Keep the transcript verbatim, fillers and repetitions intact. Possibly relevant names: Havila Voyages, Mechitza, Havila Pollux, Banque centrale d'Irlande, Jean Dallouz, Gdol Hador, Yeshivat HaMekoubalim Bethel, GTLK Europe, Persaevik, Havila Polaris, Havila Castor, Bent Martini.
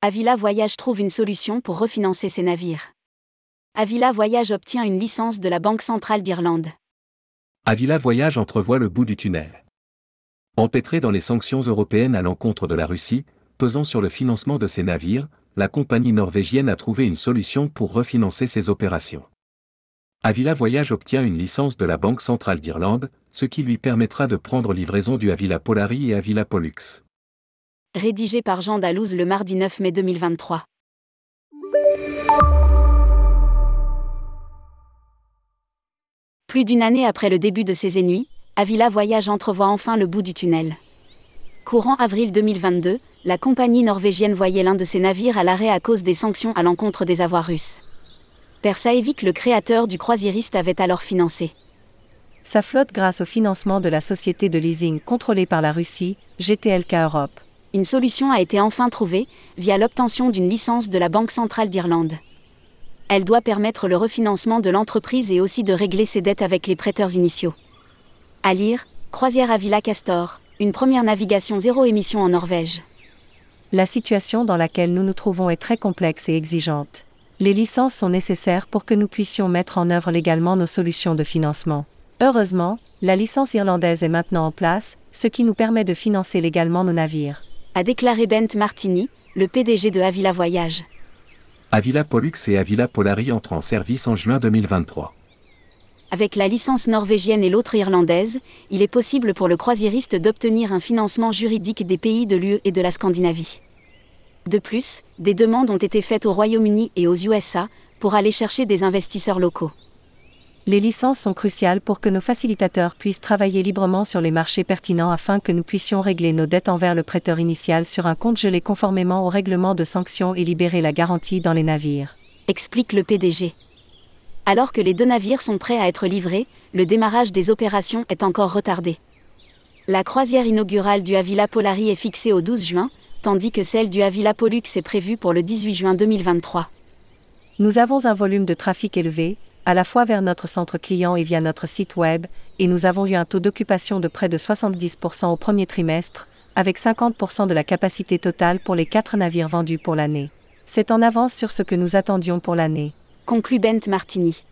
Havila Voyages trouve une solution pour refinancer ses navires. Havila Voyages obtient une licence de la Banque centrale d'Irlande. Havila Voyages entrevoit le bout du tunnel. Empêtrée dans les sanctions européennes à l'encontre de la Russie, pesant sur le financement de ses navires, la compagnie norvégienne a trouvé une solution pour refinancer ses opérations. Havila Voyages obtient une licence de la Banque centrale d'Irlande, ce qui lui permettra de prendre livraison du Havila Polaris et Havila Pollux. Rédigé par Jean Dallouz le mardi neuf mai deux mille vingt-trois. Plus d'une année après le début de ses ennuis, Havila Voyages entrevoit enfin le bout du tunnel. Courant avril deux mille vingt-deux, la compagnie norvégienne voyait l'un de ses navires à l'arrêt à cause des sanctions à l'encontre des avoirs russes. Persaevik, le créateur du croisiériste, avait alors financé sa flotte grâce au financement de la société de leasing contrôlée par la Russie, G T L K Europe. Une solution a été enfin trouvée, via l'obtention d'une licence de la Banque centrale d'Irlande. Elle doit permettre le refinancement de l'entreprise et aussi de régler ses dettes avec les prêteurs initiaux. À lire, croisière Havila Castor, une première navigation zéro émission en Norvège. La situation dans laquelle nous nous trouvons est très complexe et exigeante. Les licences sont nécessaires pour que nous puissions mettre en œuvre légalement nos solutions de financement. Heureusement, la licence irlandaise est maintenant en place, ce qui nous permet de financer légalement nos navires, a déclaré Bent Martini, le P D G de Havila Voyages. Havila Pollux et Havila Polaris entrent en service en juin deux mille vingt-trois. Avec la licence norvégienne et l'autre irlandaise, il est possible pour le croisiériste d'obtenir un financement juridique des pays de l'U E et de la Scandinavie. De plus, des demandes ont été faites au Royaume-Uni et aux U S A pour aller chercher des investisseurs locaux. Les licences sont cruciales pour que nos facilitateurs puissent travailler librement sur les marchés pertinents afin que nous puissions régler nos dettes envers le prêteur initial sur un compte gelé conformément au règlement de sanctions et libérer la garantie dans les navires, explique le P D G. Alors que les deux navires sont prêts à être livrés, le démarrage des opérations est encore retardé. La croisière inaugurale du Havila Polaris est fixée au douze juin, tandis que celle du Havila Pollux est prévue pour le dix-huit juin deux mille vingt-trois. Nous avons un volume de trafic élevé, à la fois vers notre centre client et via notre site web, et nous avons eu un taux d'occupation de près de soixante-dix pour cent au premier trimestre, avec cinquante pour cent de la capacité totale pour les quatre navires vendus pour l'année. C'est en avance sur ce que nous attendions pour l'année, conclut Bent Martini.